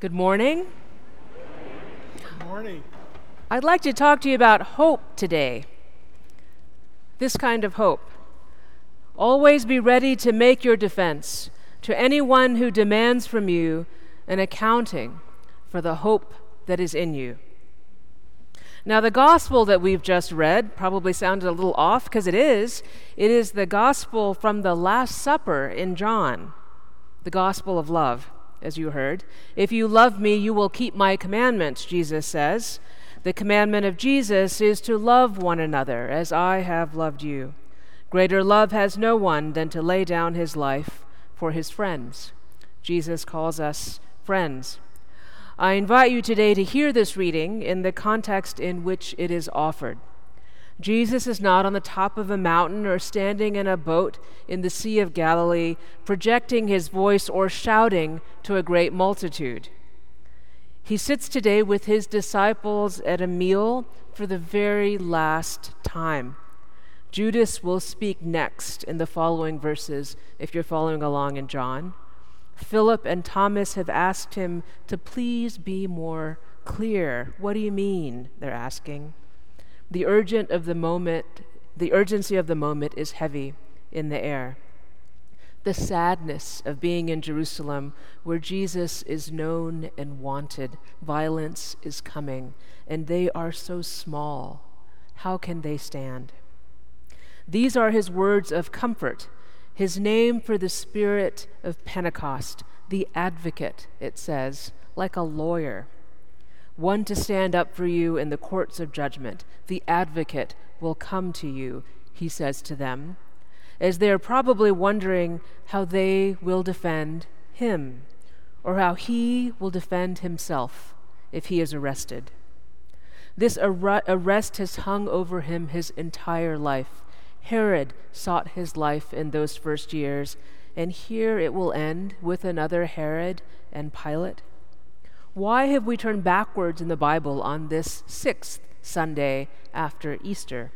Good morning. Good morning. I'd like to talk to you about hope today. This kind of hope. Always be ready to make your defense to anyone who demands from you an accounting for the hope that is in you. Now, the gospel that we've just read probably sounded a little off because it is. It is the gospel from the Last Supper in John, the gospel of love, as you heard. If you love me, you will keep my commandments, Jesus says. The commandment of Jesus is to love one another as I have loved you. Greater love has no one than to lay down his life for his friends. Jesus calls us friends. I invite you today to hear this reading in the context in which it is offered. Jesus is not on the top of a mountain or standing in a boat in the Sea of Galilee, projecting his voice or shouting to a great multitude. He sits today with his disciples at a meal for the very last time. Judas will speak next in the following verses, if you're following along in John. Philip and Thomas have asked him to please be more clear. What do you mean? They're asking. The urgency of the moment is heavy in the air. The sadness of being in Jerusalem, where Jesus is known and wanted. Violence is coming, and they are so small. How can they stand? These are his words of comfort. His name for the Spirit of Pentecost, the advocate, it says, like a lawyer. One to stand up for you in the courts of judgment. The advocate will come to you, he says to them, as they are probably wondering how they will defend him, or how he will defend himself if he is arrested. This arrest has hung over him his entire life. Herod sought his life in those first years, and here it will end with another Herod and Pilate. Why have we turned backwards in the Bible on this 6th Sunday after Easter?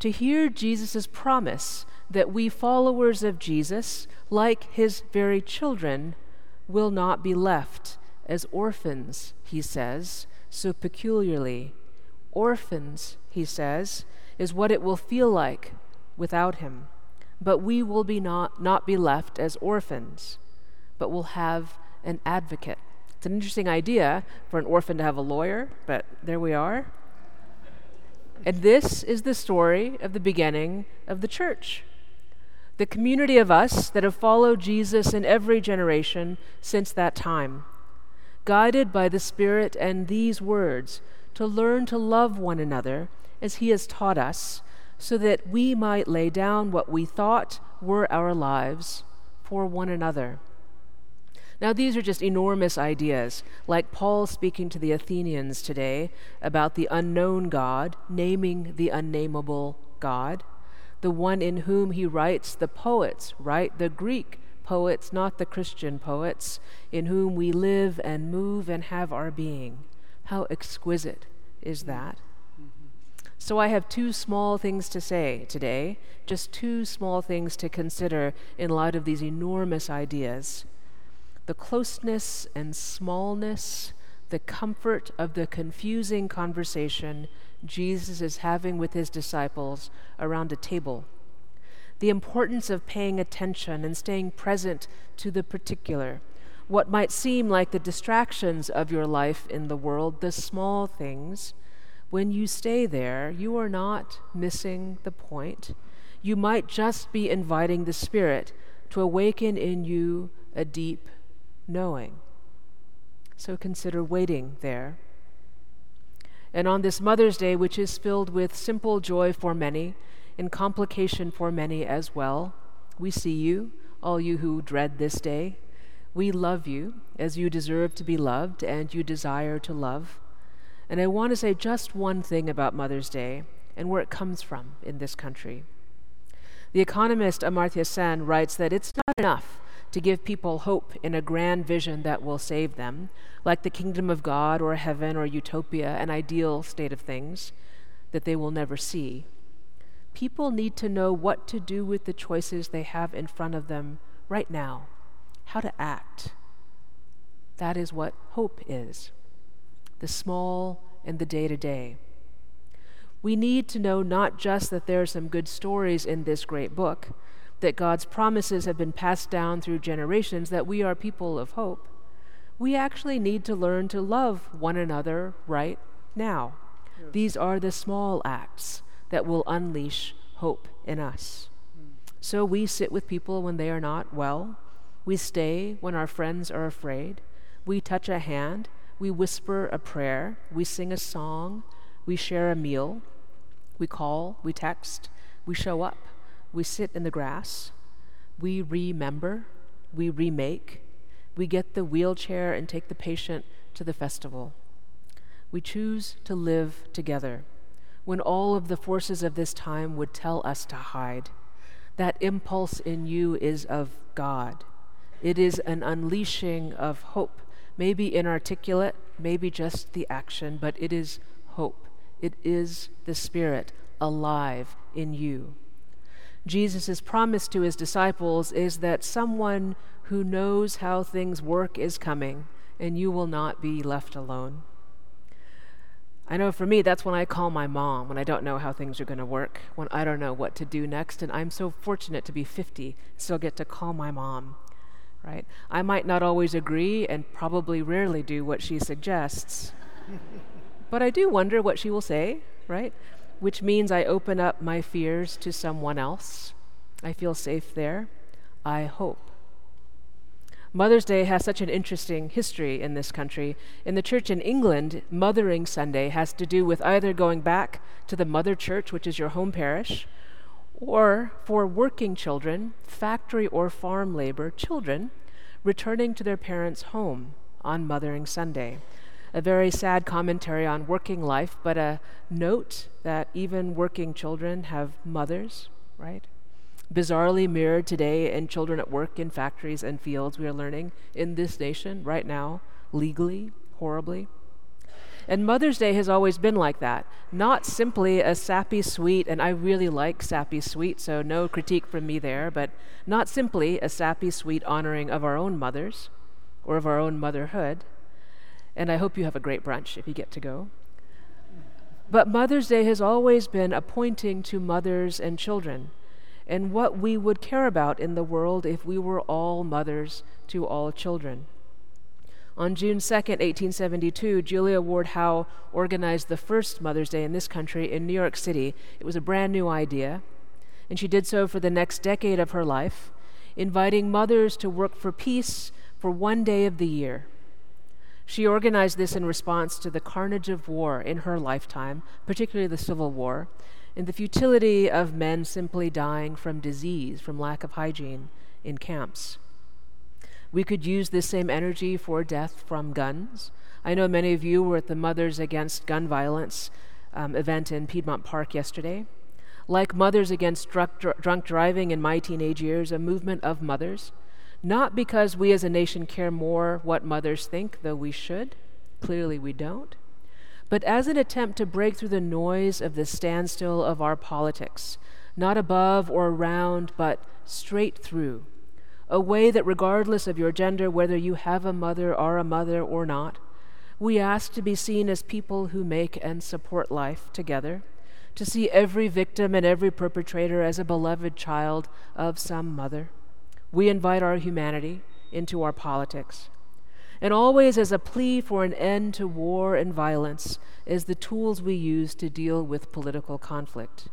To hear Jesus' promise that we followers of Jesus, like his very children, will not be left as orphans, he says, so peculiarly. Orphans, he says, is what it will feel like without him. But we will be not be left as orphans, but will have an advocate. It's an interesting idea for an orphan to have a lawyer, but there we are. And this is the story of the beginning of the church. The community of us that have followed Jesus in every generation since that time, guided by the Spirit and these words, to learn to love one another as he has taught us, so that we might lay down what we thought were our lives for one another. Now, these are just enormous ideas, like Paul speaking to the Athenians today about the unknown God, naming the unnameable God, the one in whom he writes the poets, right? The Greek poets, not the Christian poets, in whom we live and move and have our being. How exquisite is that? So I have two small things to say today, just two small things to consider in light of these enormous ideas. The closeness and smallness, the comfort of the confusing conversation Jesus is having with his disciples around a table. The importance of paying attention and staying present to the particular, what might seem like the distractions of your life in the world, the small things. When you stay there, you are not missing the point. You might just be inviting the Spirit to awaken in you a deep knowing. So consider waiting there. And on this Mother's Day, which is filled with simple joy for many and complication for many as well, we see you, all you who dread this day. We love you as you deserve to be loved and you desire to love. And I want to say just one thing about Mother's Day and where it comes from in this country. The economist Amartya Sen writes that it's not enough to give people hope in a grand vision that will save them, like the kingdom of God or heaven or utopia, an ideal state of things that they will never see. People need to know what to do with the choices they have in front of them right now, how to act. That is what hope is, the small and the day-to-day. We need to know not just that there are some good stories in this great book, that God's promises have been passed down through generations, that we are people of hope. We actually need to learn to love one another right now. Yes. These are the small acts that will unleash hope in us. So we sit with people when they are not well. We stay when our friends are afraid. We touch a hand. We whisper a prayer. We sing a song. We share a meal. We call. We text. We show up. We sit in the grass. We remember. We remake. We get the wheelchair and take the patient to the festival. We choose to live together when all of the forces of this time would tell us to hide. That impulse in you is of God. It is an unleashing of hope, maybe inarticulate, maybe just the action, but it is hope. It is the Spirit alive in you. Jesus' promise to his disciples is that someone who knows how things work is coming, and you will not be left alone. I know for me, that's when I call my mom, when I don't know how things are going to work, when I don't know what to do next, and I'm so fortunate to be 50, still get to call my mom, right? I might not always agree and probably rarely do what she suggests, but I do wonder what she will say, right? Which means I open up my fears to someone else. I feel safe there. I hope. Mother's Day has such an interesting history in this country. In the church in England, Mothering Sunday has to do with either going back to the mother church, which is your home parish, or for working children, factory or farm labor children, returning to their parents' home on Mothering Sunday. A very sad commentary on working life, but a note that even working children have mothers, right? Bizarrely mirrored today in children at work in factories and fields, we are learning in this nation right now, legally, horribly. And Mother's Day has always been like that, not simply a sappy sweet, and I really like sappy sweet, so no critique from me there, but not simply a sappy sweet honoring of our own mothers or of our own motherhood. And I hope you have a great brunch if you get to go. But Mother's Day has always been a pointing to mothers and children, and what we would care about in the world if we were all mothers to all children. On June 2nd, 1872, Julia Ward Howe organized the first Mother's Day in this country in New York City. It was a brand new idea, and she did so for the next decade of her life, inviting mothers to work for peace for one day of the year. She organized this in response to the carnage of war in her lifetime, particularly the Civil War, and the futility of men simply dying from disease, from lack of hygiene in camps. We could use this same energy for death from guns. I know many of you were at the Mothers Against Gun Violence event in Piedmont Park yesterday. Like Mothers Against Drunk Driving in my teenage years, a movement of mothers, not because we as a nation care more what mothers think, though we should, clearly we don't, but as an attempt to break through the noise of the standstill of our politics, not above or around, but straight through, a way that regardless of your gender, whether you have a mother, are a mother or not, we ask to be seen as people who make and support life together, to see every victim and every perpetrator as a beloved child of some mother. We invite our humanity into our politics. And always as a plea for an end to war and violence is the tools we use to deal with political conflict.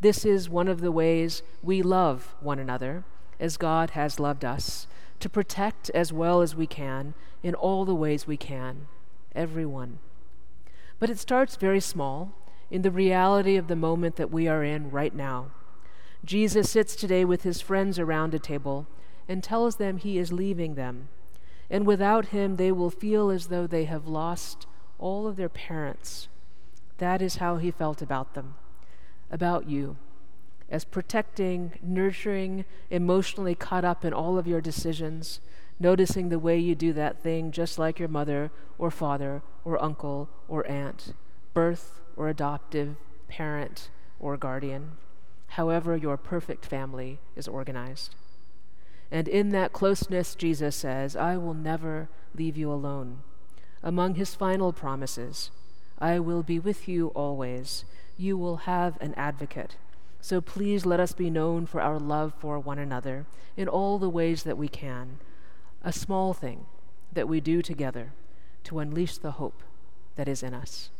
This is one of the ways we love one another, as God has loved us, to protect as well as we can, in all the ways we can, everyone. But it starts very small, in the reality of the moment that we are in right now. Jesus sits today with his friends around a table and tells them he is leaving them. And without him, they will feel as though they have lost all of their parents. That is how he felt about them, about you, as protecting, nurturing, emotionally caught up in all of your decisions, noticing the way you do that thing just like your mother or father or uncle or aunt, birth or adoptive parent or guardian, however your perfect family is organized. And in that closeness, Jesus says, I will never leave you alone. Among his final promises, I will be with you always. You will have an advocate. So please let us be known for our love for one another in all the ways that we can, a small thing that we do together to unleash the hope that is in us.